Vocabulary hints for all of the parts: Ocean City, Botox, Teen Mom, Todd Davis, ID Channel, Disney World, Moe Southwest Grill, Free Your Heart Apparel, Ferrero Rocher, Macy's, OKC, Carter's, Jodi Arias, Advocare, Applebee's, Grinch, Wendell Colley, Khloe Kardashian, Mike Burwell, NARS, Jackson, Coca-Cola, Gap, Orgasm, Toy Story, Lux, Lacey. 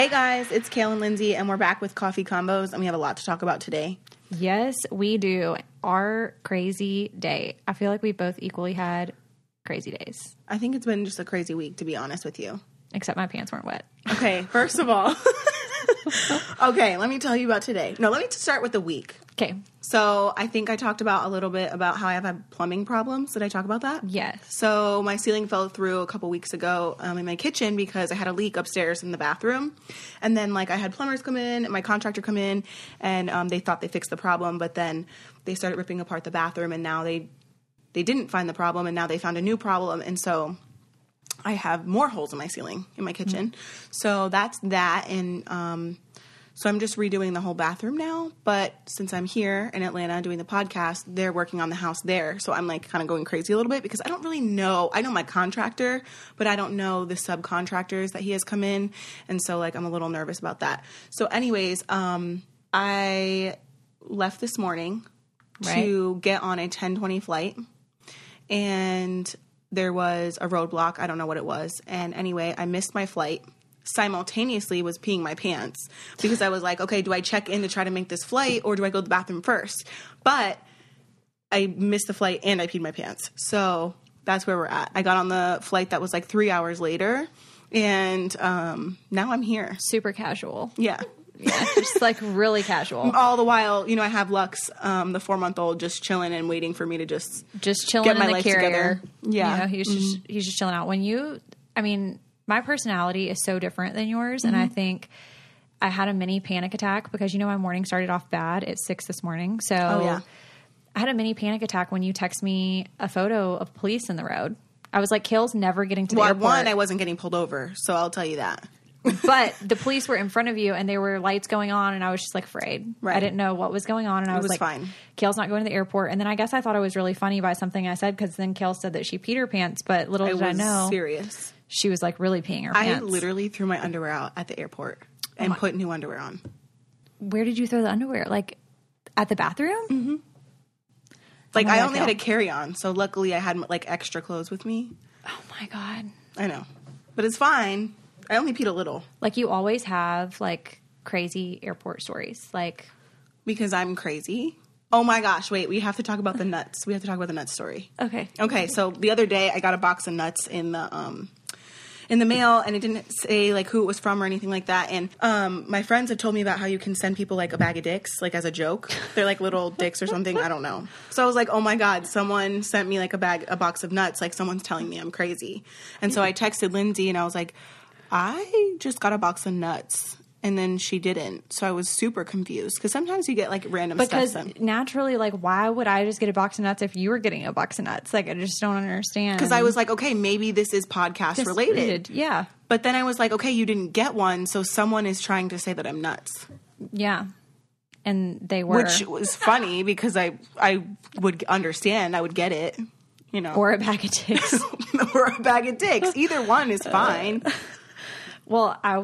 Hey guys, it's Kail and Lindsie, and we're back with Coffee Combos, and we have a lot to talk about today. Yes, we do. Our crazy day. I feel like we both equally had crazy days. I think it's been just a crazy week, to be honest with you. Except my pants weren't wet. Okay, first of all. Okay, let me tell you about today. No, let me start with the week. Okay. So I think I talked about a little bit about how I've had plumbing problems. Did I talk about that? Yes. So my ceiling fell through a couple weeks ago in my kitchen because I had a leak upstairs in the bathroom. And then, like, I had plumbers come in and my contractor come in, and they thought they fixed the problem. But then they started ripping apart the bathroom, and now they didn't find the problem, and now they found a new problem. And so I have more holes in my ceiling in my kitchen. Mm-hmm. So that's that. And so I'm just redoing the whole bathroom now. But since I'm here in Atlanta doing the podcast, they're working on the house there. So I'm, like, kind of going crazy a little bit because I don't really know. I know my contractor, but I don't know the subcontractors that he has come in. And so, like, I'm a little nervous about that. So anyways, I left this morning to get on a 10:20 flight. And there was a roadblock. I don't know what it was. And anyway, I missed my flight. Simultaneously was peeing my pants because I was like, okay, do I check in to try to make this flight, or do I go to the bathroom first? But I missed the flight and I peed my pants. So that's where we're at. I got on the flight that was like 3 hours later, and now I'm here. Super casual. Yeah. Yeah, just like really casual. All the while, you know, I have Lux, the 4-month-old, just chilling and waiting for me to just chilling get my in the life carrier together. Yeah, you know, he's just chilling out. I mean, my personality is so different than yours, and I think I had a mini panic attack because, you know, my morning started off bad at 6 this morning. So I had a mini panic attack when you text me a photo of police in the road. I was like, Kail's never getting to the airport. Well, one, I wasn't getting pulled over, so I'll tell you that. But the police were in front of you, and there were lights going on, and I was just, like, afraid. Right. I didn't know what was going on, and I was like, fine. Kail's not going to the airport. And then I guess I thought I was really funny by something I said, because then Kail said that she peed her pants, but little did I know. Serious. She was, like, really peeing her pants. I literally threw my underwear out at the airport and put new underwear on. Where did you throw the underwear? Like, at the bathroom? Mm-hmm. Like, I only had a carry-on, so luckily I had, like, extra clothes with me. Oh, my God. I know. But it's fine. I only peed a little. Like, you always have, like, crazy airport stories. Like, because I'm crazy. Oh, my gosh. Wait, we have to talk about the nuts. We have to talk about the nuts story. Okay. Okay. So the other day I got a box of nuts in the mail, and it didn't say, like, who it was from or anything like that. And my friends have told me about how you can send people, like, a bag of dicks, like, as a joke. They're, like, little dicks or something. I don't know. So I was like, oh, my God, someone sent me, like, a box of nuts. Like, someone's telling me I'm crazy. And so I texted Lindsie, and I was like, I just got a box of nuts, and then she didn't. So I was super confused because sometimes you get, like, random stuff. Because naturally, like, why would I just get a box of nuts if you were getting a box of nuts? Like, I just don't understand. Because I was like, okay, maybe this is podcast related. Yeah. But then I was like, okay, you didn't get one, so someone is trying to say that I'm nuts. Yeah. And they were. Which was funny because I would understand. I would get it. You know. Or a bag of dicks. Or a bag of dicks. Either one is fine. Well, I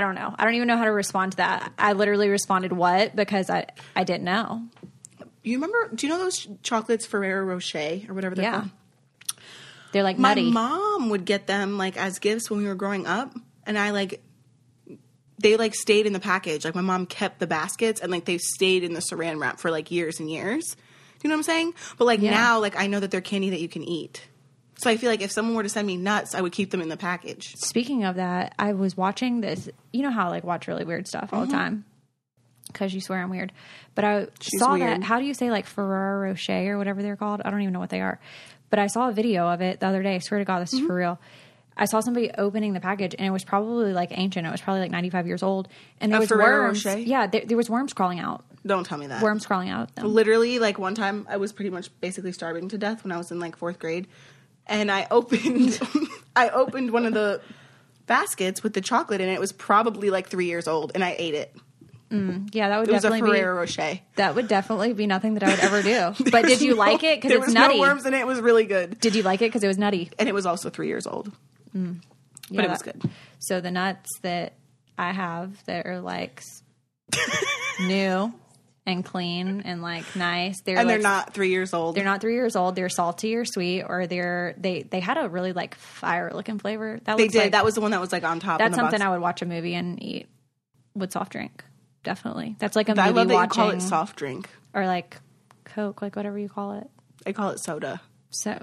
don't know. I don't even know how to respond to that. I literally responded what because I didn't know. You remember – do you know those chocolates Ferrero Rocher or whatever they're called? They're like nutty. My mom would get them, like, as gifts when we were growing up, and I, like – they, like, stayed in the package. Like, my mom kept the baskets, and, like, they stayed in the saran wrap for, like, years and years. Do you know what I'm saying? But, like, now, like, I know that they're candy that you can eat. So I feel like if someone were to send me nuts, I would keep them in the package. Speaking of that, I was watching this. You know how I, like, watch really weird stuff all the time because you swear I'm weird. But I saw that. How do you say, like, Ferrero Rocher or whatever they're called? I don't even know what they are. But I saw a video of it the other day. I swear to God, this is for real. I saw somebody opening the package, and it was probably, like, ancient. It was probably, like, 95 years old. And there was worms. Rocher? Yeah, there was worms crawling out. Don't tell me that. Worms crawling out. Literally, like, one time I was pretty much basically starving to death when I was in, like, 4th grade. And I opened one of the baskets with the chocolate in it. It was probably like 3 years old, and I ate it. Yeah, that would definitely be – it was a Ferrero Rocher. That would definitely be nothing that I would ever do. But did you like it? Because it's nutty. There was no worms in it. It was really good. Did you like it? Because it was nutty. And it was also 3 years old. Yeah, but it was good. So the nuts that I have that are like new – and clean and like nice. They're not 3 years old. They're not 3 years old. They're salty or sweet, or they had a really like fire looking flavor. That they did. Like, that was the one that was like on top. That's something box. I would watch a movie and eat with soft drink. Definitely. That's like a movie watching. I love that watching, you call it soft drink. Or like Coke, like whatever you call it. I call it soda. So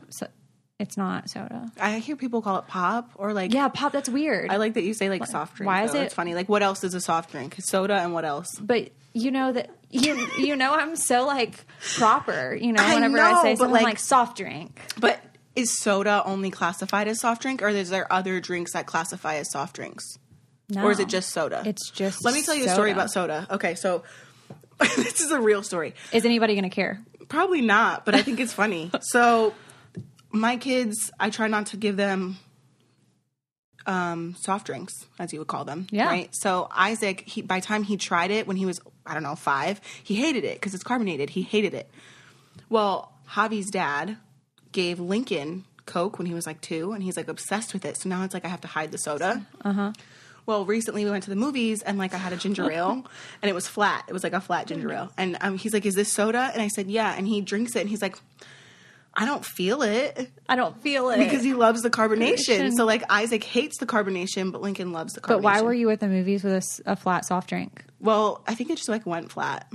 it's not soda. I hear people call it pop or like. Yeah, pop. That's weird. I like that you say like soft drink. Why is it? It's funny. Like what else is a soft drink? Soda and what else? But you know that you know I'm so like proper, you know, whenever I say something like soft drink. But is soda only classified as soft drink, or is there other drinks that classify as soft drinks? No. Or is it just soda? It's just soda. Let me tell you a story about soda. Okay, so this is a real story. Is anybody going to care? Probably not, but I think it's funny. So my kids, I try not to give them soft drinks, as you would call them. Yeah. Right? So Isaac, by the time he tried it when he was, I don't know, 5, he hated it because it's carbonated. He hated it. Well, Javi's dad gave Lincoln Coke when he was like 2, and he's like obsessed with it. So now it's like I have to hide the soda. Uh-huh. Well, recently we went to the movies and like I had a ginger ale and it was flat. It was like a flat ginger ale. And he's like, is this soda? And I said, yeah. And he drinks it and he's like, I don't feel it. I don't feel it. Because he loves the carbonation. So like Isaac hates the carbonation, but Lincoln loves the carbonation. But why were you at the movies with a flat soft drink? Well, I think it just like went flat.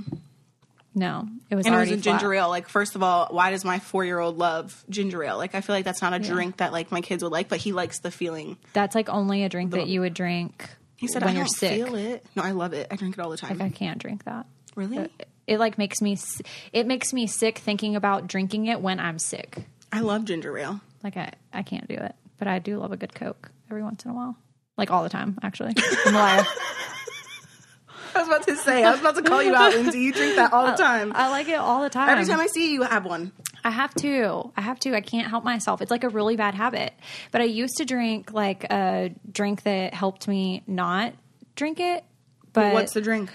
No, it was already flat. And it was a ginger ale. Like, first of all, why does my 4-year-old love ginger ale? Like, I feel like that's not a drink that, like, my kids would like, but he likes the feeling. That's, like, only a drink that you would drink when you're sick. He said, I don't feel it. No, I love it. I drink it all the time. Like, I can't drink that. Really? It like, makes me sick thinking about drinking it when I'm sick. I love ginger ale. Like, I can't do it. But I do love a good Coke every once in a while. Like, all the time, actually. I'm alive. I was about to say, I was about to call you out, Lindsie. You drink that all the time. I like it all the time. Every time I see you, you have one. I have to. I can't help myself. It's like a really bad habit. But I used to drink like a drink that helped me not drink it. But what's the drink?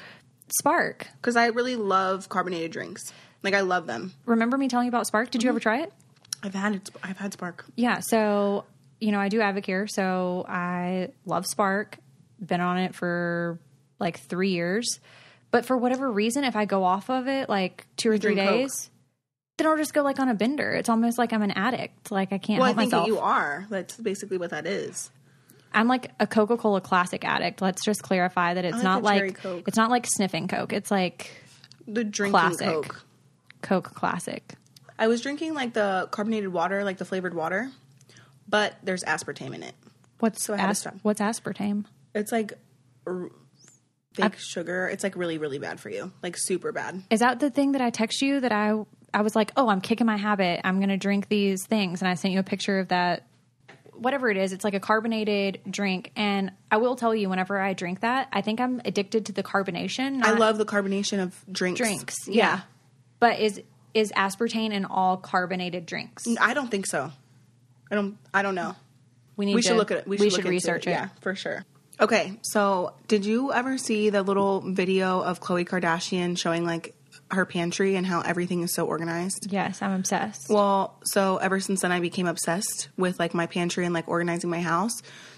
Spark. Because I really love carbonated drinks. Like I love them. Remember me telling you about Spark? Did you ever try it? I've had Spark. Yeah. So, you know, I do Advocare. So I love Spark. Been on it for like 3 years, but for whatever reason, if I go off of it like 2 or 3 days, Coke. Then I'll just go like on a bender. It's almost like I'm an addict. Like I can't help myself. That you are. That's basically what that is. I'm like a Coca-Cola classic addict. Let's just clarify that it's not like it's not like sniffing Coke. It's like the drinking classic Coke classic. I was drinking like the carbonated water, like the flavored water, but there's aspartame in it. What's aspartame? It's like fake sugar. It's like really, really bad for you. Like super bad. Is that the thing that I text you that I was like, oh, I'm kicking my habit. I'm going to drink these things. And I sent you a picture of that, whatever it is. It's like a carbonated drink. And I will tell you, whenever I drink that, I think I'm addicted to the carbonation. I love the carbonation of drinks. Yeah. But is aspartame in all carbonated drinks? I don't think so. I don't know. We should look at it. We should research it. Yeah, for sure. Okay, so did you ever see the little video of Khloe Kardashian showing, like, her pantry and how everything is so organized? Yes, I'm obsessed. Well, so ever since then I became obsessed with, like, my pantry and, like, organizing my house.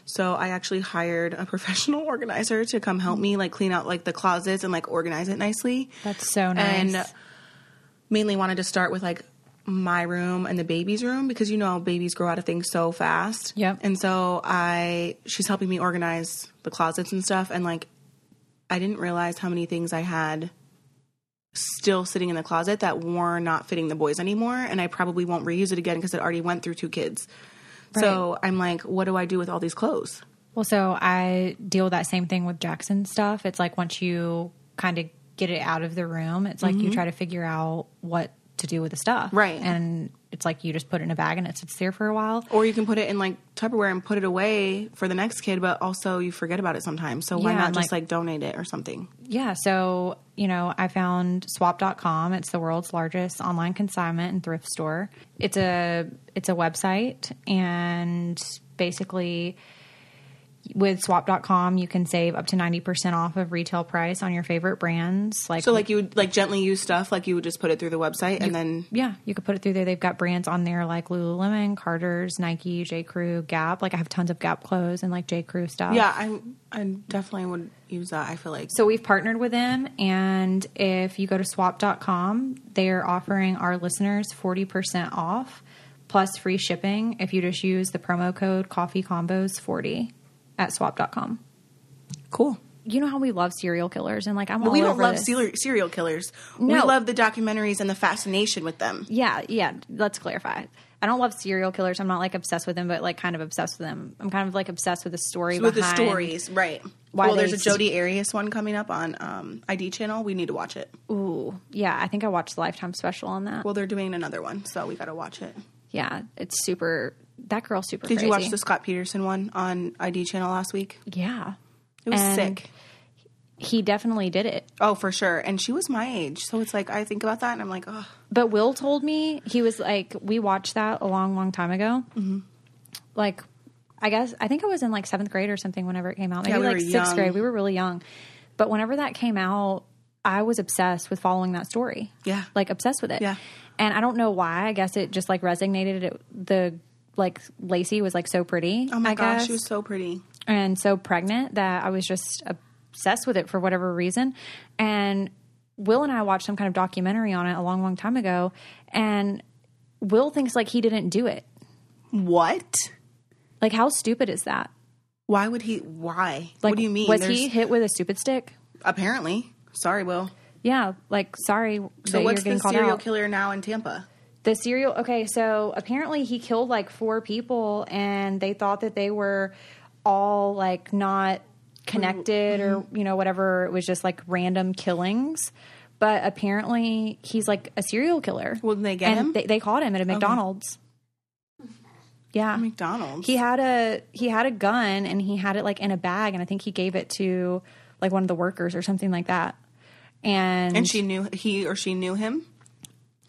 So I actually hired a professional organizer to come help me, like, clean out, like, the closets and, like, organize it nicely. That's so nice. And mainly wanted to start with, like, my room and the baby's room because, you know, babies grow out of things so fast. Yep. And so she's helping me organize the closets and stuff. And like, I didn't realize how many things I had still sitting in the closet that were not fitting the boys anymore. And I probably won't reuse it again because it already went through 2 kids. Right. So I'm like, what do I do with all these clothes? Well, so I deal with that same thing with Jackson stuff. It's like, once you kind of get it out of the room, it's like you try to figure out what to do with the stuff. Right. And it's like you just put it in a bag and it sits there for a while. Or you can put it in like Tupperware and put it away for the next kid, but also you forget about it sometimes. So why not just like donate it or something? Yeah. So, you know, I found swap.com. It's the world's largest online consignment and thrift store. It's a website, and basically With swap.com, you can save up to 90% off of retail price on your favorite brands. So you would gently use stuff, you would just put it through the website and then. Yeah, you could put it through there. They've got brands on there like Lululemon, Carter's, Nike, J Crew, Gap. I have tons of Gap clothes and J Crew stuff. Yeah, I definitely would use that, I feel like. So we've partnered with them, and if you go to swap.com, they're offering our listeners 40% off plus free shipping if you just use the promo code Coffee Combos 40. At swap.com. Cool. You know how we love serial killers and we don't love serial killers. No. We love the documentaries and the fascination with them. Yeah. Yeah. Let's clarify. I don't love serial killers. I'm not obsessed with them, but kind of obsessed with them. I'm kind of obsessed with the story. So with the stories. Right. Well, there's a Jodi Arias one coming up on ID Channel. We need to watch it. Ooh. Yeah. I think I watched the Lifetime special on that. Well, they're doing another one, so we got to watch it. Yeah. It's super... That girl's super crazy. Did you watch the Scott Peterson one on ID Channel last week? Yeah. It was sick. He definitely did it. Oh, for sure. And she was my age. So it's I think about that and I'm like, oh. But Will told me, he was we watched that a long, long time ago. Mm-hmm. I think I was in 7th grade or something whenever it came out. Maybe we were 6th grade. We were really young. But whenever that came out, I was obsessed with following that story. Yeah. Obsessed with it. Yeah. And I don't know why. I guess it just resonated at the... Lacey was so pretty. Oh my gosh, she was so pretty and so pregnant that I was just obsessed with it for whatever reason. And Will and I watched some kind of documentary on it a long, long time ago. And Will thinks he didn't do it. What? How stupid is that? Why would he? Why? What do you mean? Was he hit with a stupid stick? Apparently. Sorry, Will. Yeah. Sorry. So what's the serial killer now in Tampa? The serial... Okay, so apparently he killed, 4 people, and they thought that they were all, not connected or, whatever. It was just, random killings. But apparently he's, a serial killer. Well, did they get him? They caught him at a McDonald's. Okay. Yeah. McDonald's? He had a gun, and he had it, in a bag, and I think he gave it to, one of the workers or something like that. And she knew him?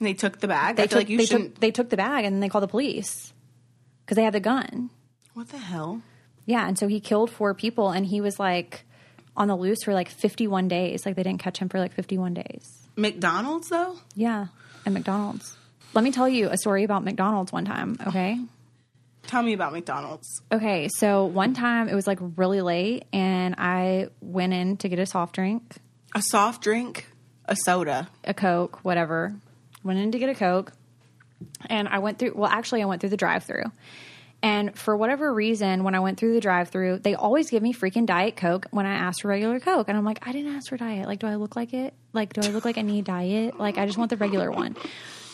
And they took the bag. They took the bag and then they called the police because they had the gun. What the hell? Yeah. And so he killed 4 people and he was on the loose for 51 days. They didn't catch him for 51 days. McDonald's though? Yeah. At McDonald's. Let me tell you a story about McDonald's one time. Okay. Oh. Tell me about McDonald's. Okay. So one time it was really late and I went in to get a soft drink. A soft drink? A soda? A Coke, whatever. Went in to get a Coke, and I went through the drive-thru. And for whatever reason, when I went through the drive-thru, they always give me freaking Diet Coke when I ask for regular Coke. And I'm like, I didn't ask for Diet. Do I look like it? Do I look like I need Diet? I just want the regular one.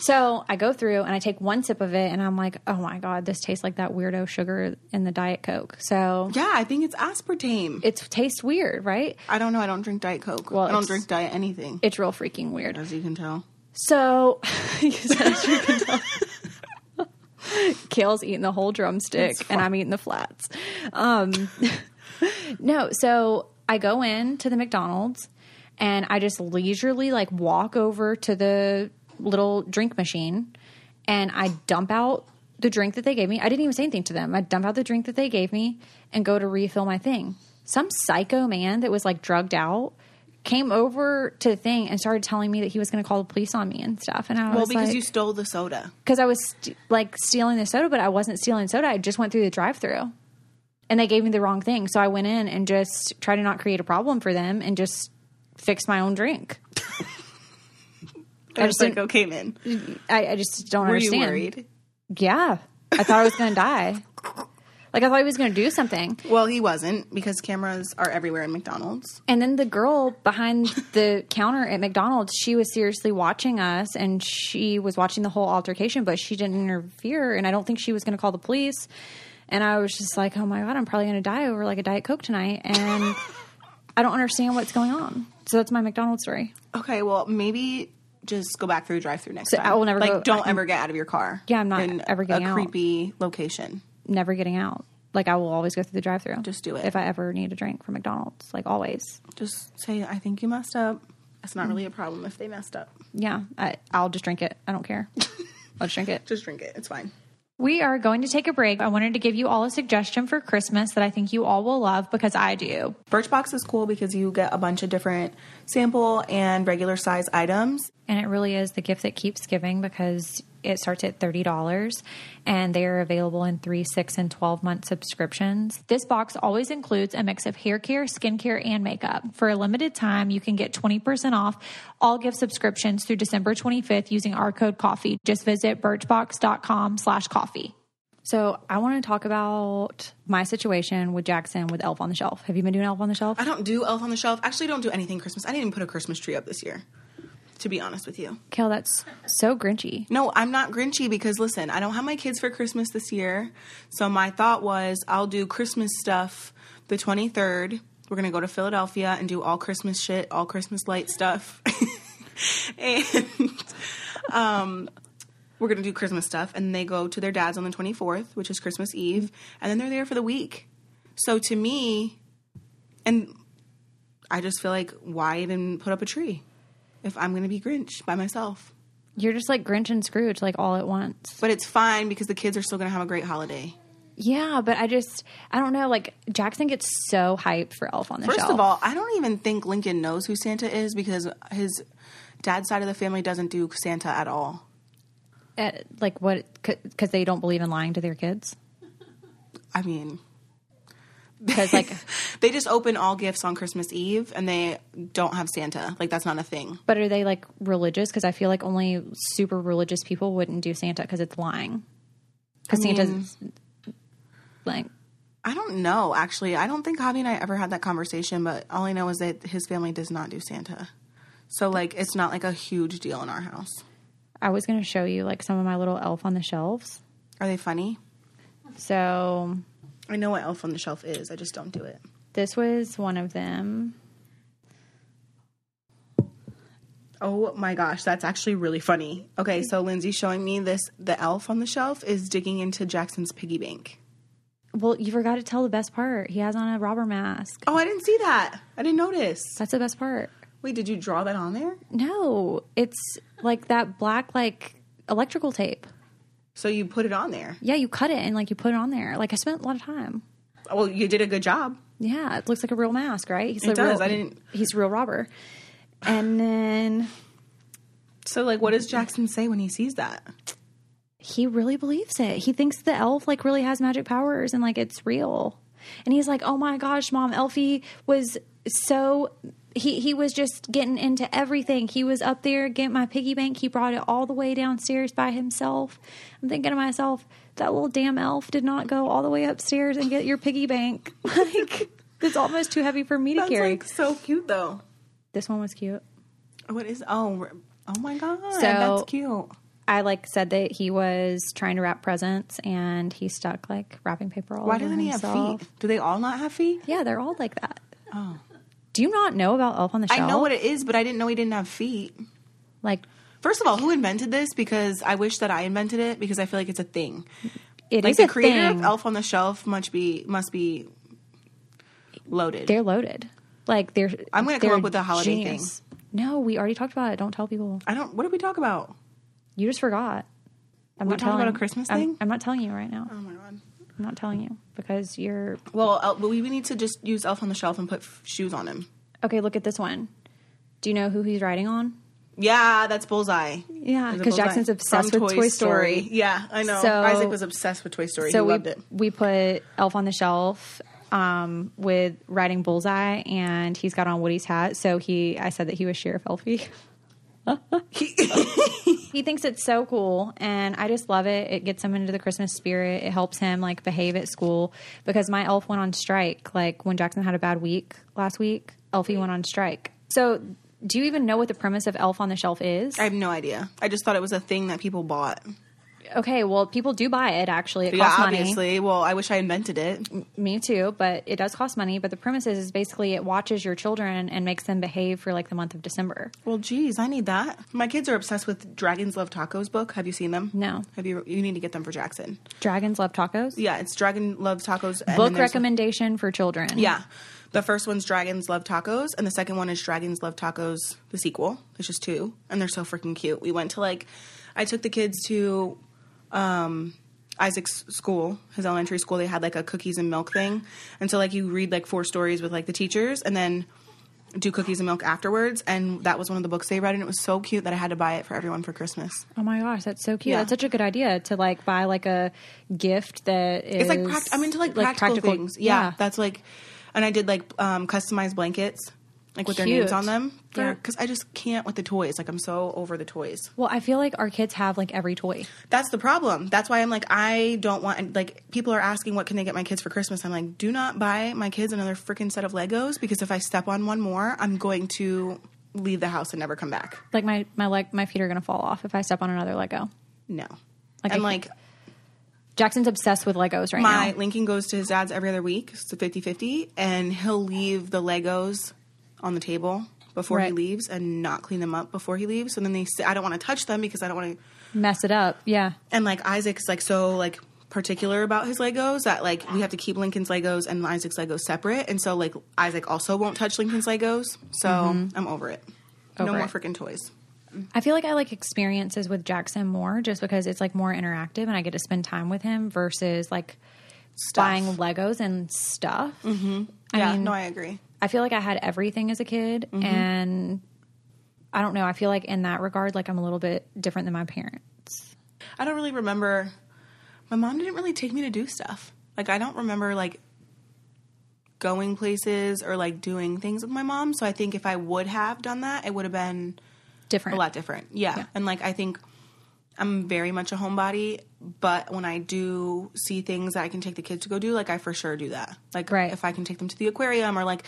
So I go through, and I take one sip of it, and I'm like, oh, my God, this tastes like that weirdo sugar in the Diet Coke. So yeah, I think it's aspartame. It tastes weird, right? I don't know. I don't drink Diet Coke. Well, I don't drink Diet anything. It's real freaking weird. As you can tell. So, Kail's eating the whole drumstick and I'm eating the flats. No, so I go in to the McDonald's and I just leisurely walk over to the little drink machine and I dump out the drink that they gave me. I didn't even say anything to them. I dump out the drink that they gave me and go to refill my thing. Some psycho man that was drugged out came over to the thing and started telling me that he was going to call the police on me and stuff. And I was like... Well, because you stole the soda. Because I was stealing the soda, but I wasn't stealing soda. I just went through the drive-thru and they gave me the wrong thing. So I went in and just tried to not create a problem for them and just fixed my own drink. I just came in. I just don't understand. Were you worried? Yeah. I thought I was going to die. I thought he was going to do something. Well, he wasn't because cameras are everywhere in McDonald's. And then the girl behind the counter at McDonald's, she was seriously watching us and she was watching the whole altercation, but she didn't interfere. And I don't think she was going to call the police. And I was just like, oh my God, I'm probably going to die over a Diet Coke tonight. And I don't understand what's going on. So that's my McDonald's story. Okay. Well, maybe just go back through the drive-thru next time. I will never go. Don't ever get out of your car. Yeah. I'm not ever getting out. In a creepy location. Never getting out. I will always go through the drive-thru. Just do it. If I ever need a drink from McDonald's, always. Just say, I think you messed up. It's not really a problem if they messed up. Yeah. I'll just drink it. I don't care. I'll just drink it. Just drink it. It's fine. We are going to take a break. I wanted to give you all a suggestion for Christmas that I think you all will love because I do. Birchbox is cool because you get a bunch of different sample and regular size items. And it really is the gift that keeps giving because it starts at $30 and they are available in 3, 6, and 12-month subscriptions. This box always includes a mix of hair care, skincare, and makeup. For a limited time, you can get 20% off all gift subscriptions through December 25th using our code COFFEE. Just visit birchbox.com/coffee. So I want to talk about my situation with Jackson with Elf on the Shelf. Have you been doing Elf on the Shelf? I don't do Elf on the Shelf. Actually, I don't do anything Christmas. I didn't even put a Christmas tree up this year, to be honest with you. Kail, that's so Grinchy. No, I'm not Grinchy because, listen, I don't have my kids for Christmas this year. So my thought was I'll do Christmas stuff the 23rd. We're going to go to Philadelphia and do all Christmas shit, all Christmas light stuff. And we're going to do Christmas stuff. And they go to their dad's on the 24th, which is Christmas Eve. And then they're there for the week. So to me, and I just feel like, why even put up a tree? If I'm going to be Grinch by myself. You're just like Grinch and Scrooge, like all at once. But it's fine because the kids are still going to have a great holiday. Yeah, but I don't know. Like Jackson gets so hyped for Elf on the Shelf. First of all, I don't even think Lincoln knows who Santa is because his dad's side of the family doesn't do Santa at all. Like what? Because they don't believe in lying to their kids? I mean... Because like they just open all gifts on Christmas Eve and they don't have Santa. Like that's not a thing. But are they like religious? Because I feel like only super religious people wouldn't do Santa because it's lying. Because Santa's like, I don't know. Actually, I don't think Javi and I ever had that conversation. But all I know is that his family does not do Santa, so like it's not like a huge deal in our house. I was going to show you like some of my little Elf on the Shelves. Are they funny? So. I know what Elf on the Shelf is. I just don't do it. This was one of them. Oh, my gosh. That's actually really funny. Okay, so Lindsay's showing me this. The Elf on the Shelf is digging into Jackson's piggy bank. Well, you forgot to tell the best part. He has on a robber mask. Oh, I didn't see that. I didn't notice. That's the best part. Wait, did you draw that on there? No. It's like that black, like, electrical tape. So you put it on there. Yeah, you cut it and, like, you put it on there. Like, I spent a lot of time. Well, you did a good job. Yeah, it looks like a real mask, right? He's it does. Real, I didn't... He's a real robber. And then... So, like, what does Jackson say when he sees that? He really believes it. He thinks the elf, like, really has magic powers and, like, it's real. And he's like, oh, my gosh, Mom, Elfie was so... He was just getting into everything. He was up there getting my piggy bank. He brought it all the way downstairs by himself. I'm thinking to myself, that little damn elf did not go all the way upstairs and get your piggy bank. Like, it's almost too heavy for me to carry. That's, like, so cute, though. This one was cute. What is... Oh my God. So that's cute. I, like, said that he was trying to wrap presents, and he stuck, like, wrapping paper all over himself. Why doesn't he have feet? Do they all not have feet? Yeah, they're all like that. Oh. Do you not know about Elf on the Shelf? I know what it is, but I didn't know he didn't have feet. Like, first of all, who invented this? Because I wish that I invented it because I feel like it's a thing. It like is a thing. The creator of Elf on the Shelf must be loaded. They're loaded. Like they're. I'm going to come up with a holiday genius. Thing. No, we already talked about it. Don't tell people. I don't. What did we talk about? You just forgot. We're not talking about a Christmas thing. I'm not telling you right now. Oh my God. I'm not telling you because you're... Well, we need to just use Elf on the Shelf and put shoes on him. Okay, look at this one. Do you know who he's riding on? Yeah, that's Bullseye. Yeah, because Jackson's obsessed with Toy Story. Yeah, I know. So, Isaac was obsessed with Toy Story. So he loved it. We put Elf on the Shelf with riding Bullseye, and he's got on Woody's hat. So I said that he was Sheriff Elfie. He thinks it's so cool, and I just love it. It gets him into the Christmas spirit. It helps him, like, behave at school because my elf went on strike. Like, when Jackson had a bad week last week, Elfie went on strike. So do you even know what the premise of Elf on the Shelf is? I have no idea. I just thought it was a thing that people bought. Okay, well, people do buy it, actually. It costs money. Yeah, obviously. Well, I wish I invented it. Me too, but it does cost money. But the premise is basically it watches your children and makes them behave for, like, the month of December. Well, geez, I need that. My kids are obsessed with Dragons Love Tacos book. Have you seen them? No. Have you? You need to get them for Jackson. Dragons Love Tacos? Yeah, it's Dragon Love Tacos. And book recommendation for children. Yeah. The first one's Dragons Love Tacos, and the second one is Dragons Love Tacos, the sequel. There's just two, and they're so freaking cute. I took the kids to... Isaac's school, his elementary school, they had like a cookies and milk thing. And so like you read like 4 stories with like the teachers and then do cookies and milk afterwards. And that was one of the books they read. And it was so cute that I had to buy it for everyone for Christmas. Oh my gosh. That's so cute. Yeah. That's such a good idea to like buy like a gift that is. It's like, practical things. Yeah. That's like, and I did like customized blankets. Like with Cute. Their names on them. Because I just can't with the toys. Like I'm so over the toys. Well, I feel like our kids have like every toy. That's the problem. That's why I'm like, I don't want, like people are asking what can they get my kids for Christmas. I'm like, do not buy my kids another freaking set of Legos because if I step on one more, I'm going to leave the house and never come back. Like my feet are going to fall off if I step on another Lego. No. Jackson's obsessed with Legos right now. Lincoln goes to his dad's every other week. It's a 50-50 and he'll leave the Legos on the table before he leaves and not clean them up before he leaves. So then they say, I don't want to touch them because I don't want to mess it up. Yeah. And like Isaac's like so like particular about his Legos that like we have to keep Lincoln's Legos and Isaac's Legos separate. And so like Isaac also won't touch Lincoln's Legos. So I'm over it. No more freaking toys. I feel like I like experiences with Jackson more just because it's like more interactive and I get to spend time with him versus like buying Legos and stuff. Mm-hmm. I mean, I agree. I feel like I had everything as a kid, and I don't know. I feel like in that regard, like I'm a little bit different than my parents. I don't really remember. My mom didn't really take me to do stuff. Like I don't remember like going places or like doing things with my mom. So I think if I would have done that, it would have been a lot different. Yeah. And like I think I'm very much a homebody, but when I do see things that I can take the kids to go do, like I for sure do that. Like if I can take them to the aquarium or like,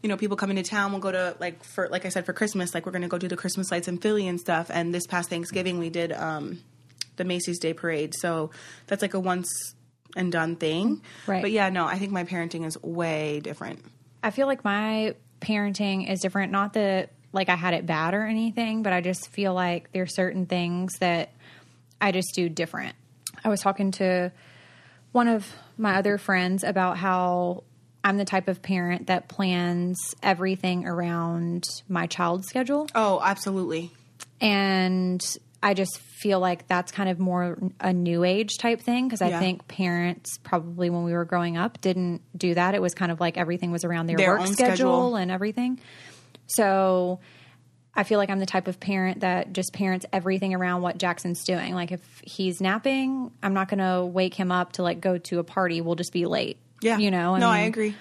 you know, people come into town, we'll go to like, for, like I said, for Christmas, like we're going to go do the Christmas lights in Philly and stuff. And this past Thanksgiving we did the Macy's Day Parade. So that's like a once and done thing. Right. But yeah, no, I think my parenting is way different. I feel like my parenting is different. Not that like I had it bad or anything, but I just feel like there's certain things that I just do different. I was talking to one of my other friends about how I'm the type of parent that plans everything around my child's schedule. Oh, absolutely. And I just feel like that's kind of more a new age type thing because I think parents probably when we were growing up didn't do that. It was kind of like everything was around their work schedule and everything. So I feel like I'm the type of parent that just parents everything around what Jackson's doing. Like if he's napping, I'm not going to wake him up to like go to a party. We'll just be late. Yeah. You know? I agree.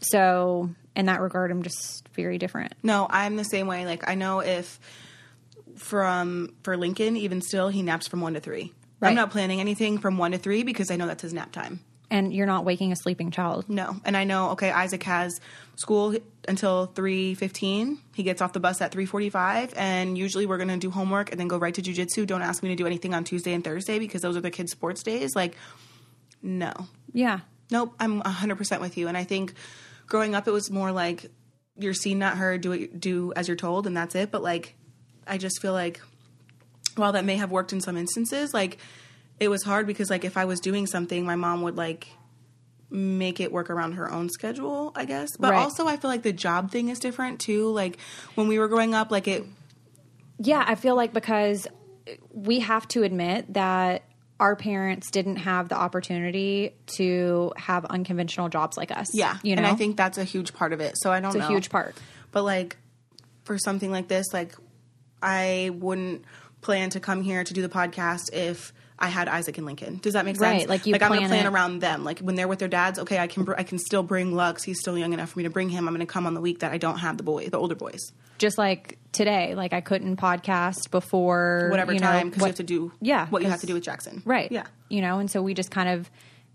So in that regard, I'm just very different. No, I'm the same way. Like I know if for Lincoln, even still, he naps from 1 to 3. Right. I'm not planning anything from 1 to 3 because I know that's his nap time. And you're not waking a sleeping child. No. And I know, okay, Isaac has school until 3:15. He gets off the bus at 3:45. And usually we're going to do homework and then go right to jujitsu. Don't ask me to do anything on Tuesday and Thursday because those are the kids' sports days. Like, no. Yeah. Nope. I'm 100% with you. And I think growing up it was more like you're seen, not heard, do as you're told, and that's it. But, like, I just feel like while that may have worked in some instances, like – it was hard because, like, if I was doing something, my mom would, like, make it work around her own schedule, I guess. But also I feel like the job thing is different, too. Like, when we were growing up, like, it... Yeah, I feel like because we have to admit that our parents didn't have the opportunity to have unconventional jobs like us. Yeah. You know? And I think that's a huge part of it. So I don't know. It's a huge part. But, like, for something like this, like, I wouldn't plan to come here to do the podcast if... I had Isaac and Lincoln. Does that make sense? Right. Like I'm going to plan around them. Like when they're with their dads, okay, I can still bring Lux. He's still young enough for me to bring him. I'm going to come on the week that I don't have the older boys. Just like today, like I couldn't podcast before whatever time because you have to do what you have to do with Jackson. Right. Yeah. You know, and so we just kind of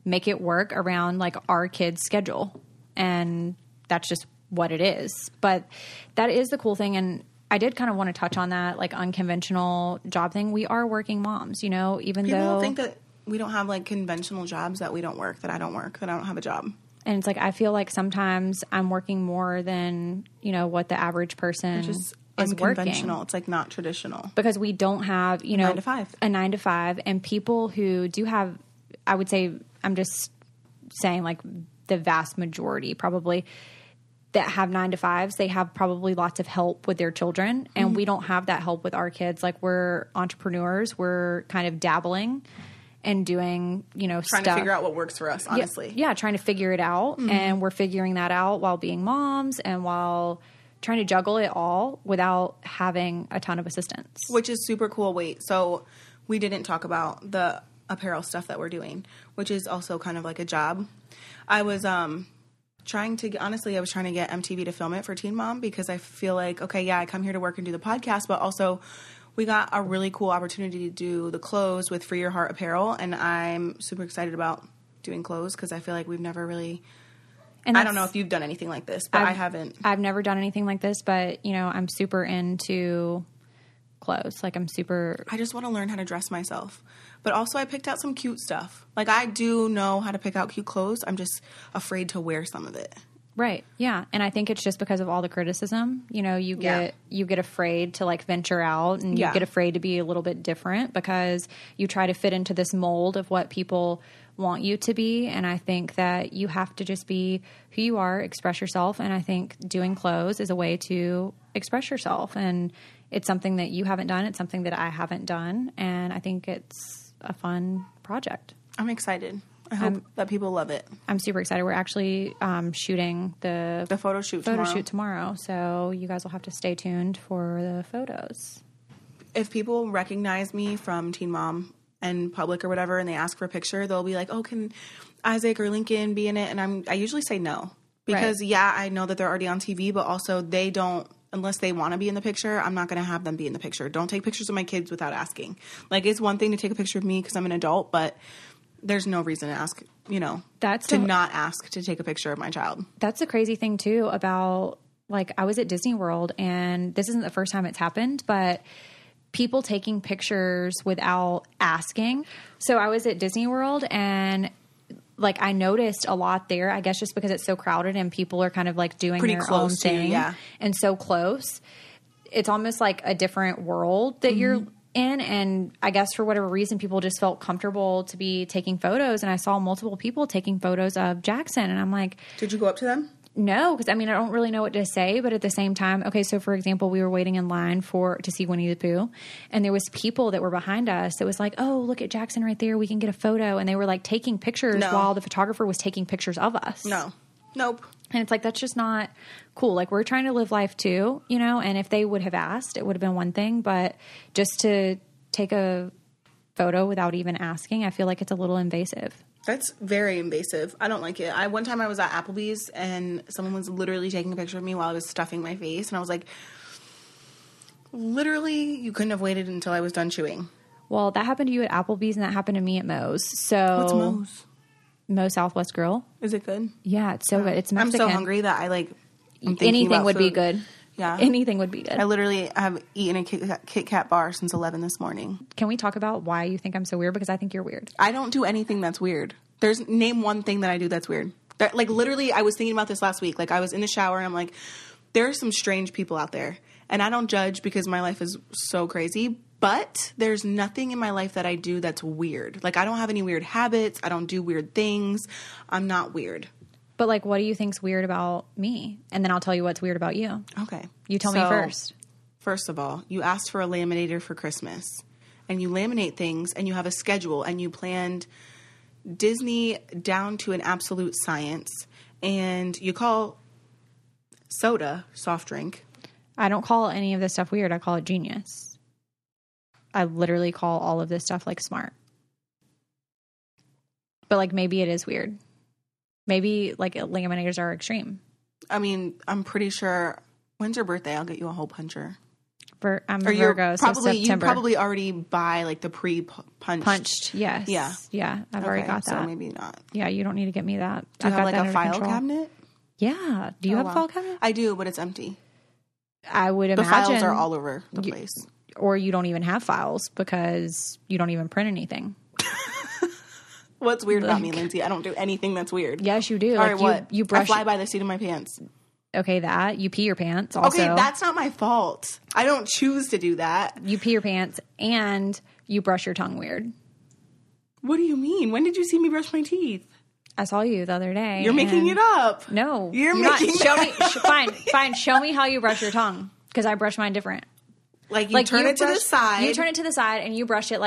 make it work around like our kids' schedule. And that's just what it is. But that is the cool thing. And I did kind of want to touch on that, like, unconventional job thing. We are working moms, you know, even though... People think that we don't have, like, conventional jobs that we don't work, that I don't work, that I don't have a job. And it's like, I feel like sometimes I'm working more than, you know, what the average person is unconventional. Working. It's, like, not traditional. Because we don't have, you know... 9 to 5. A 9 to 5. And people who do have, I would say, I'm just saying, like, the vast majority probably... that have 9 to 5s, they have probably lots of help with their children. And we don't have that help with our kids. Like we're entrepreneurs, we're kind of dabbling and doing, trying stuff. To figure out what works for us, honestly. Yeah, trying to figure it out. Mm-hmm. And we're figuring that out while being moms and while trying to juggle it all without having a ton of assistance. Which is super cool. Wait, so we didn't talk about the apparel stuff that we're doing, which is also kind of like a job. I was trying to get MTV to film it for Teen Mom because I feel like, okay, yeah, I come here to work and do the podcast, but also we got a really cool opportunity to do the clothes with Free Your Heart Apparel, and I'm super excited about doing clothes because I feel like we've never really – I don't know if you've done anything like this, but I haven't. I've never done anything like this, but, I'm super into – clothes. Like, I'm super... I just want to learn how to dress myself. But also, I picked out some cute stuff. Like, I do know how to pick out cute clothes. I'm just afraid to wear some of it. Right. Yeah. And I think it's just because of all the criticism. You get afraid to, venture out. And you get afraid to be a little bit different because you try to fit into this mold of what people want you to be. And I think that you have to just be who you are, express yourself. And I think doing clothes is a way to express yourself. And it's something that you haven't done. It's something that I haven't done. And I think it's a fun project. I'm excited. I hope that people love it. I'm super excited. We're actually shooting the photo shoot tomorrow. So you guys will have to stay tuned for the photos. If people recognize me from Teen Mom and public or whatever and they ask for a picture, they'll be like, oh, can Isaac or Lincoln be in it? And I usually say no. Because, I know that they're already on TV, but also they don't. Unless they want to be in the picture, I'm not going to have them be in the picture. Don't take pictures of my kids without asking. It's one thing to take a picture of me because I'm an adult, but there's no reason to ask, not ask to take a picture of my child. That's the crazy thing too about, I was at Disney World, and this isn't the first time it's happened, but people taking pictures without asking. So I was at Disney World, and I noticed a lot there, I guess just because it's so crowded and people are kind of doing pretty their close own thing and so close. It's almost like a different world that you're in. And I guess for whatever reason, people just felt comfortable to be taking photos. And I saw multiple people taking photos of Jackson, and I'm like, did you go up to them? No, because I don't really know what to say, but at the same time, okay, so for example, we were waiting in line to see Winnie the Pooh, and there was people that were behind us that was like, oh, look at Jackson right there, we can get a photo, and they were taking pictures while the photographer was taking pictures of us. No. Nope. And it's that's just not cool. We're trying to live life too, and if they would have asked, it would have been one thing, but just to take a photo without even asking, I feel like it's a little invasive. That's very invasive. I don't like it. One time I was at Applebee's and someone was literally taking a picture of me while I was stuffing my face. And I was like, literally, you couldn't have waited until I was done chewing. Well, that happened to you at Applebee's and that happened to me at Moe's. So what's Moe's? Moe Southwest Grill. Is it good? Yeah, it's so good. It's Mexican. I'm so hungry that anything would be good. Yeah. Anything would be good. I literally have eaten a Kit Kat bar since 11 this morning. Can we talk about why you think I'm so weird? Because I think you're weird. I don't do anything that's weird. Name one thing that I do that's weird. Literally, I was thinking about this last week. I was in the shower and I'm like, there are some strange people out there. And I don't judge because my life is so crazy. But there's nothing in my life that I do that's weird. I don't have any weird habits. I don't do weird things. I'm not weird. But what do you think's weird about me? And then I'll tell you what's weird about you. Okay. You tell me first. First of all, you asked for a laminator for Christmas, and you laminate things, and you have a schedule, and you planned Disney down to an absolute science, and you call soda soft drink. I don't call any of this stuff weird. I call it genius. I literally call all of this stuff smart. But maybe it is weird. Maybe laminators are extreme. I mean, I'm pretty sure. When's your birthday? I'll get you a hole puncher. I'm a Virgo, so September. You probably already buy the pre-punched. Punched, yes. Yeah. Yeah, I've already got that. So maybe not. Yeah, you don't need to get me that. Do you have a file cabinet? Yeah. Do you have a file cabinet? I do, but it's empty. I would imagine. The files are all over the place. Or you don't even have files because you don't even print anything. What's weird about me, Lindsie? I don't do anything that's weird. Yes, you do. All right, what? You brush. I fly by the seat of my pants. Okay, that. You pee your pants also. Okay, that's not my fault. I don't choose to do that. You pee your pants and you brush your tongue weird. What do you mean? When did you see me brush my teeth? I saw you the other day. You're making it up. No. You're making it up. Fine. Show me how you brush your tongue because I brush mine different. You turn it to the side. You turn it to the side and you brush it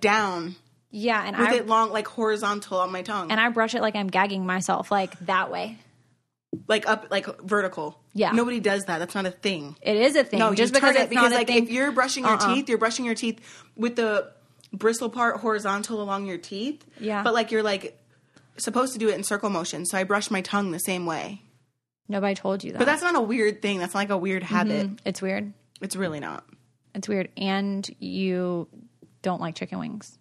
down. Yeah, and with it long, like horizontal on my tongue. And I brush it like I'm gagging myself, like that way. Like up, like vertical. Yeah. Nobody does that. That's not a thing. It is a thing. No, just because it's because not like a thing. If you're brushing your teeth, you're brushing your teeth with the bristle part horizontal along your teeth. Yeah. But like you're like supposed to do it in circle motion. So I brush my tongue the same way. Nobody told you that. But that's not a weird thing. That's not like a weird habit. Mm-hmm. It's weird. It's really not. It's weird. And you don't like chicken wings.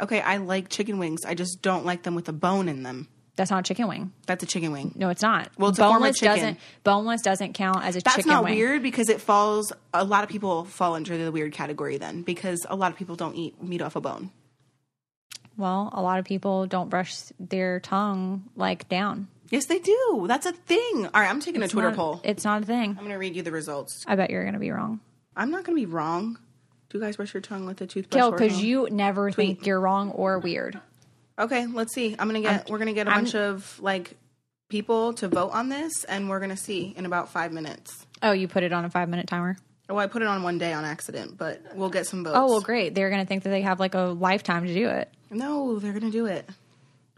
Okay, I like chicken wings. I just don't like them with a bone in them. That's not a chicken wing. That's a chicken wing. No, it's not. Well, it's a form of chicken. Boneless doesn't count as a chicken wing. That's not weird because it falls – a lot of people fall under the weird category then because a lot of people don't eat meat off a bone. Well, a lot of people don't brush their tongue like down. Yes, they do. That's a thing. All right, I'm taking a Twitter poll. It's not a thing. I'm going to read you the results. I bet you're going to be wrong. I'm not going to be wrong. Do you guys brush your tongue with a toothbrush? No, because you never think you're wrong or weird. Okay, let's see. We're going to get a bunch of like people to vote on this, and we're going to see in about 5 minutes. Oh, you put it on a 5-minute timer? Well, I put it on one day on accident, but we'll get some votes. Oh, well, great. They're going to think that they have like a lifetime to do it. No, they're going to do it.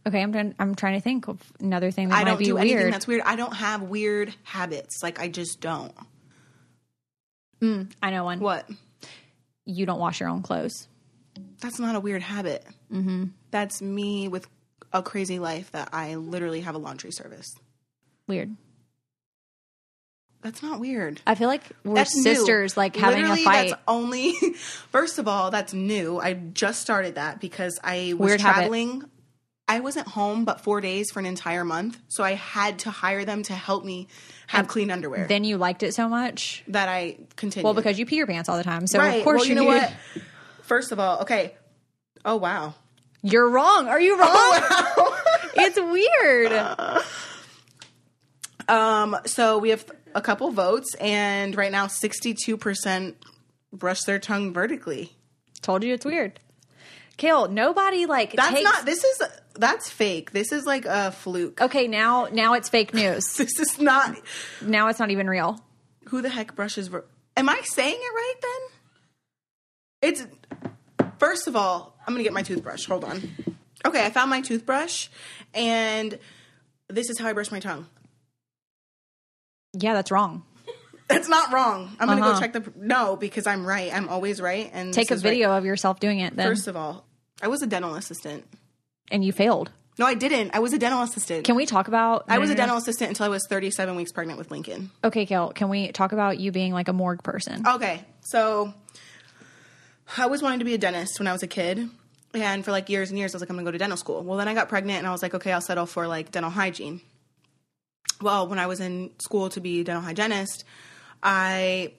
Okay, I'm trying to think of another thing that might be weird. I don't do anything that's weird. I don't have weird habits. Like, I just don't. I know one. What? You don't wash your own clothes. That's not a weird habit. Mm-hmm. That's me with a crazy life that I literally have a laundry service. Weird. That's not weird. I feel like we're sisters, like having a fight. That's only – first of all, that's new. I just started that because I was traveling – I wasn't home but 4 days for an entire month, so I had to hire them to help me have clean underwear. Then you liked it so much? That I continued. Well, because you pee your pants all the time, so right. Of course you know what? First of all, okay. Oh, wow. You're wrong. Are you wrong? Oh, wow. It's weird. So we have a couple votes, and right now 62% brush their tongue vertically. Told you it's weird. Kail, nobody like that's takes... not this is that's fake. This is like a fluke. Okay, now it's fake news. This is not now it's not even real. Who the heck brushes? Am I saying it right then? It's first of all, I'm gonna get my toothbrush. Hold on. Okay, I found my toothbrush, and this is how I brush my tongue. Yeah, that's wrong. That's not wrong. I'm going to go check the... No, because I'm right. I'm always right. And take a video of yourself doing it then. First of all, I was a dental assistant. And you failed. No, I didn't. I was a dental assistant. Can we talk about... I was a dental assistant until I was 37 weeks pregnant with Lincoln. Okay, Kail, can we talk about you being like a morgue person? Okay. So I always wanted to be a dentist when I was a kid. And for like years and years, I was like, I'm going to go to dental school. Well, then I got pregnant and I was like, okay, I'll settle for like dental hygiene. Well, when I was in school to be a dental hygienist... I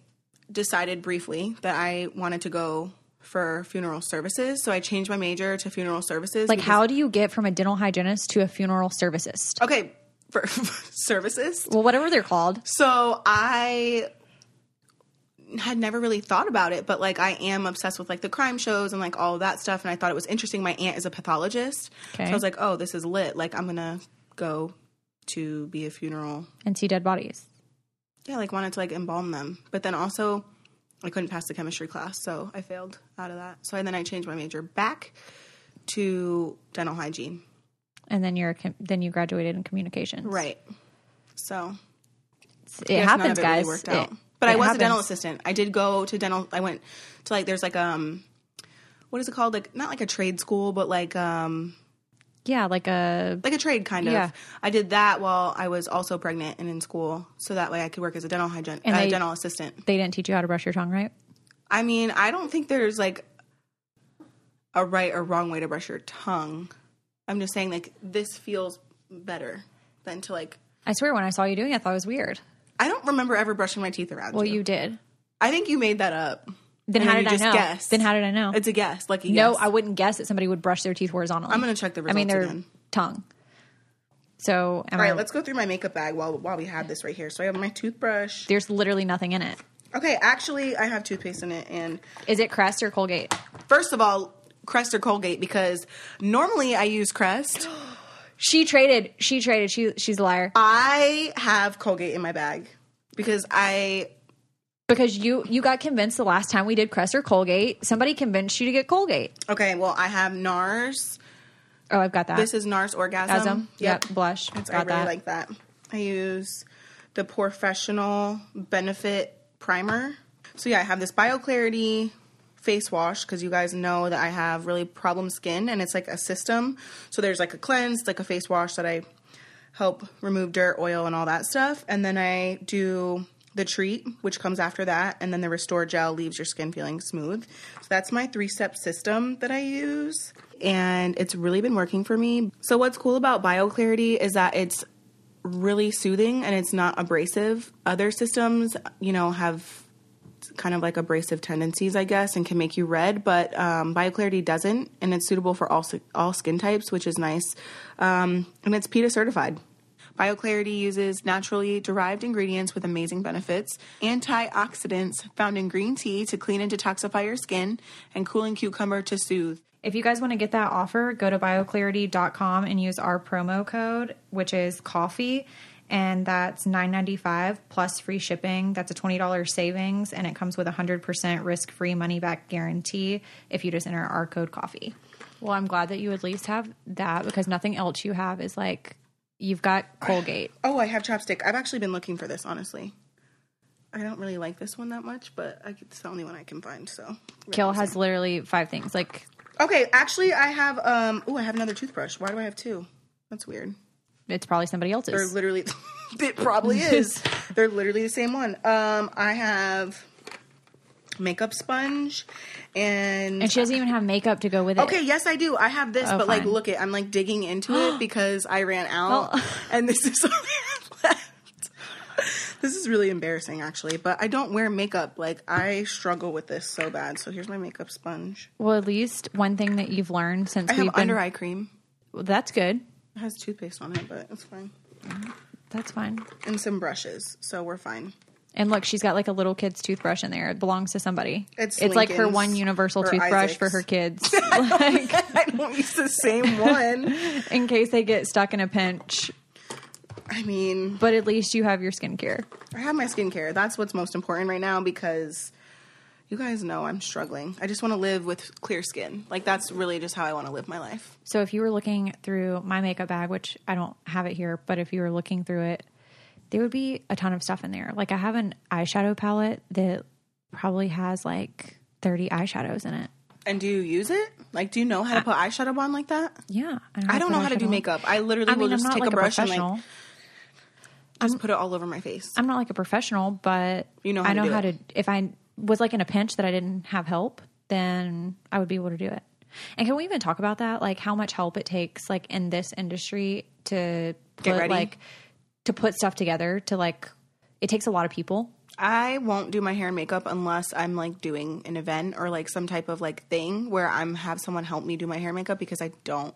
decided briefly that I wanted to go for funeral services. So I changed my major to funeral services. Like how do you get from a dental hygienist to a funeral servicist? Okay. Servicist? Well, whatever they're called. So I had never really thought about it, but like I am obsessed with like the crime shows and like all that stuff. And I thought it was interesting. My aunt is a pathologist. Okay. So I was like, oh, this is lit. Like I'm going to go to be a funeral. And see dead bodies. Yeah, like wanted to like embalm them. But then also I couldn't pass the chemistry class, so I failed out of that. So then I changed my major back to dental hygiene. And then you graduated in communications. Right. So it happens, guys. Really worked out. But I was a dental assistant. I did go to dental. I went to like there's like what is it called? Like not like a trade school, but like yeah, like a trade kind of. Yeah. I did that while I was also pregnant and in school, so that way I could work as a dental hygienist, a dental assistant. They didn't teach you how to brush your tongue, right? I mean, I don't think there's like a right or wrong way to brush your tongue. I'm just saying, like this feels better than to like. I swear, when I saw you doing it, I thought it was weird. I don't remember ever brushing my teeth around. Well, you did. I think you made that up. Then how did I know? It's a guess. Like a guess. No, I wouldn't guess that somebody would brush their teeth horizontally. I'm going to check the results again. Tongue. So, all right, let's go through my makeup bag while we have this right here. So I have my toothbrush. There's literally nothing in it. Okay, actually, I have toothpaste in it. And is it Crest or Colgate? First of all, Crest or Colgate, because normally I use Crest. She traded. She's a liar. I have Colgate in my bag because I Because you got convinced the last time we did Crest or Colgate. Somebody convinced you to get Colgate. Okay, well, I have NARS. Oh, I've got that. This is NARS Orgasm. Yep. Blush. It's got that. I really like that. I use the Professional Benefit Primer. So, yeah, I have this BioClarity face wash because you guys know that I have really problem skin, and it's like a system. So there's like a cleanse, like a face wash that I help remove dirt, oil, and all that stuff. And then I do the treat, which comes after that, and then the Restore Gel leaves your skin feeling smooth. So that's my 3-step system that I use, and it's really been working for me. So what's cool about BioClarity is that it's really soothing and it's not abrasive. Other systems, you know, have kind of like abrasive tendencies, I guess, and can make you red, but BioClarity doesn't, and it's suitable for all skin types, which is nice, and it's PETA certified. BioClarity uses naturally derived ingredients with amazing benefits. Antioxidants found in green tea to clean and detoxify your skin, and cooling cucumber to soothe. If you guys want to get that offer, go to bioclarity.com and use our promo code, which is coffee, and that's $9.95 plus free shipping. That's a $20 savings, and it comes with a 100% risk-free money-back guarantee if you just enter our code coffee. Well, I'm glad that you at least have that, because nothing else you have is like... You've got Colgate. Oh, I have Chapstick. I've actually been looking for this, honestly. I don't really like this one that much, but it's the only one I can find, so. Kail has literally 5 things. Like, okay, actually, I have, I have another toothbrush. Why do I have 2? That's weird. It's probably somebody else's. They're literally, it probably is. They're literally the same one. I have makeup sponge, and she doesn't even have makeup to go with it. Okay, yes I do. I have this, but fine. Like, look it, I'm like digging into it because I ran out, and this is all I have left. This is really embarrassing, actually, but I don't wear makeup. Like, I struggle with this so bad. So here's my makeup sponge. Well, at least one thing that you've learned since I have under eye cream. Well, that's good. It has toothpaste on it, but it's fine. That's fine. And some brushes, so we're fine. And look, she's got like a little kid's toothbrush in there. It belongs to somebody. It's like her one universal toothbrush Isaac's. For her kids. I don't use the same one. In case they get stuck in a pinch. I mean. But at least you have your skincare. I have my skincare. That's what's most important right now, because you guys know I'm struggling. I just want to live with clear skin. Like, that's really just how I want to live my life. So if you were looking through my makeup bag, which I don't have it here, but if you were looking through it, there would be a ton of stuff in there. Like, I have an eyeshadow palette that probably has like 30 eyeshadows in it. And do you use it? Like, do you know how to put eyeshadow on like that? Yeah. I don't know how to do makeup. I literally will just take a brush and like just put it all over my face. I'm not like a professional, but you know how I know how to. If I was like in a pinch that I didn't have help, then I would be able to do it. And can we even talk about that? Like, how much help it takes, like, in this industry to get ready. Like, to put stuff together, to like, it takes a lot of people. I won't do my hair and makeup unless I'm like doing an event or like some type of like thing where I'm have someone help me do my hair and makeup, because I don't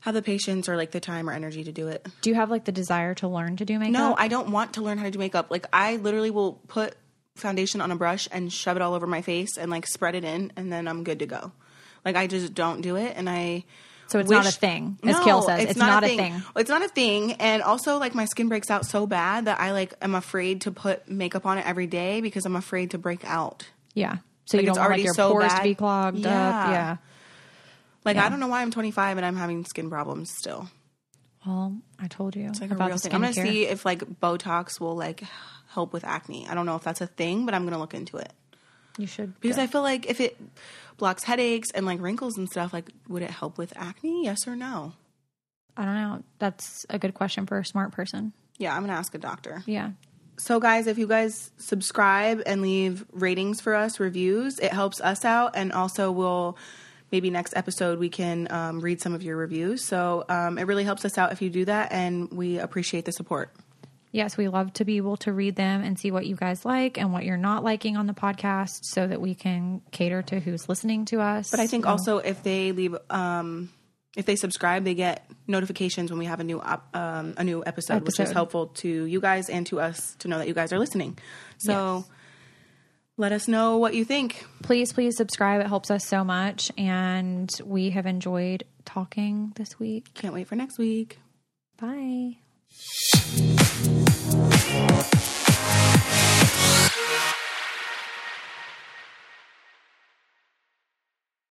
have the patience or like the time or energy to do it. Do you have like the desire to learn to do makeup? No, I don't want to learn how to do makeup. Like, I literally will put foundation on a brush and shove it all over my face and like spread it in, and then I'm good to go. Like, I just don't do it, and I... So it's not a thing, as Kail says. It's not a thing. It's not a thing. And also, like, my skin breaks out so bad that I, like, am afraid to put makeup on it every day because I'm afraid to break out. Yeah. So you don't want, like, your pores to be clogged up. Yeah. Like, I don't know why I'm 25 and I'm having skin problems still. Well, I told you. It's like a real thing. I'm going to see if, like, Botox will, like, help with acne. I don't know if that's a thing, but I'm going to look into it. You should. Because I feel like if it blocks headaches and like wrinkles and stuff, like, would it help with acne? Yes or no? I don't know. That's a good question for a smart person. Yeah, I'm going to ask a doctor. Yeah. So guys, if you guys subscribe and leave ratings for us, reviews, it helps us out. And also we'll maybe next episode we can read some of your reviews. So it really helps us out if you do that, and we appreciate the support. Yes, we love to be able to read them and see what you guys like and what you're not liking on the podcast, so that we can cater to who's listening to us. But I think also if they leave, if they subscribe, they get notifications when we have a new episode, which is helpful to you guys and to us to know that you guys are listening. So let us know what you think. Please subscribe. It helps us so much. And we have enjoyed talking this week. Can't wait for next week. Bye.